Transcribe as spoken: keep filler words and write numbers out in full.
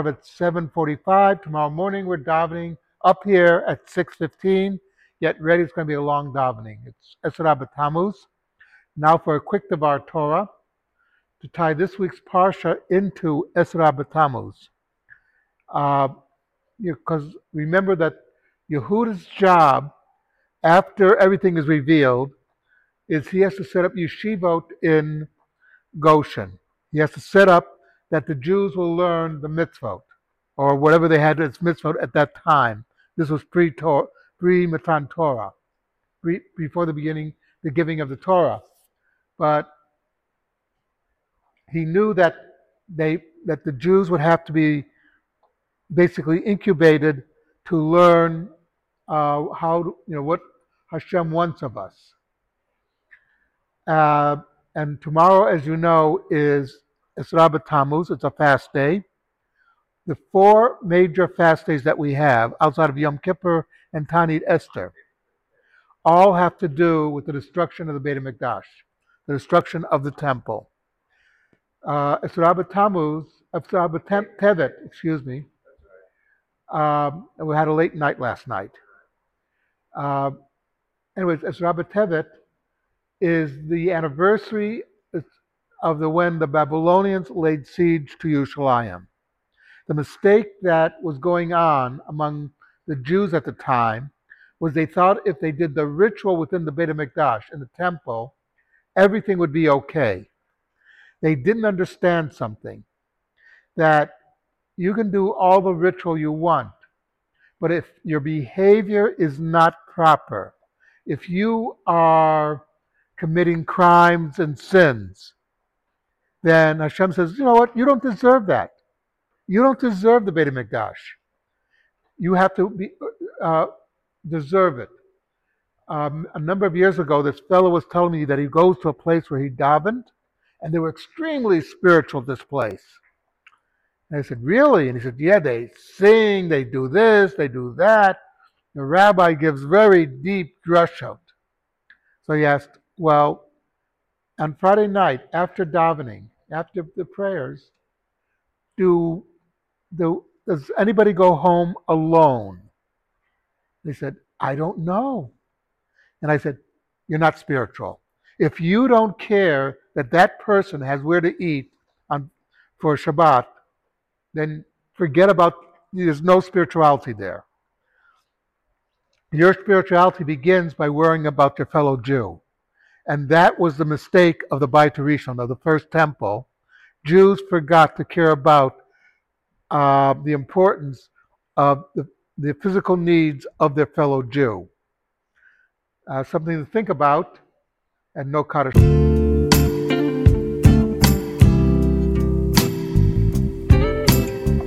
tomorrow at seven forty-five. Tomorrow morning we're davening up here at six fifteen. Get ready, it's going to be a long davening. It's Asara B'Tammuz. Now for a quick Devar Torah to tie this week's Parsha into Asara B'Tammuz. Because uh, remember that Yehuda's job, after everything is revealed, is he has to set up yeshivot in Goshen. He has to set up that the Jews will learn the mitzvot, or whatever they had as mitzvot at that time. This was pre-Torah, pre-Matan Torah, pre- before the beginning, the giving of the Torah. But he knew that they that the Jews would have to be basically incubated to learn uh, how you know what Hashem wants of us. Uh, and tomorrow, as you know, is Asara B'Tammuz. It's a fast day. The four major fast days that we have outside of Yom Kippur and Tanit Esther all have to do with the destruction of the Beit HaMikdash, the destruction of the temple. Uh, Asara B'Tammuz, Asara B'Tevet, excuse me. Um, and we had a late night last night. Uh, anyways, Asara B'Tevet is the anniversary of the when the Babylonians laid siege to Yushalayim. The mistake that was going on among the Jews at the time was they thought if they did the ritual within the Beit HaMikdash, in the temple, everything would be okay. They didn't understand something, that you can do all the ritual you want, but if your behavior is not proper, if you are committing crimes and sins, then Hashem says, you know what, you don't deserve that. You don't deserve the Beit HaMikdash. You have to be, uh, deserve it. Um, a number of years ago, this fellow was telling me that he goes to a place where he davened, and they were extremely spiritual, this place. And I said, really? And he said, yeah, they sing, they do this, they do that. The rabbi gives very deep drushot. So he asked, well, on Friday night, after davening, after the prayers, do, do does anybody go home alone? They said, I don't know. And I said, you're not spiritual. If you don't care that that person has where to eat on for Shabbat, then forget about, there's no spirituality there. Your spirituality begins by worrying about your fellow Jew. And that was the mistake of the Bais Rishon, of the first temple. Jews forgot to care about uh, the importance of the, the physical needs of their fellow Jew. Uh, something to think about, and no kaddish.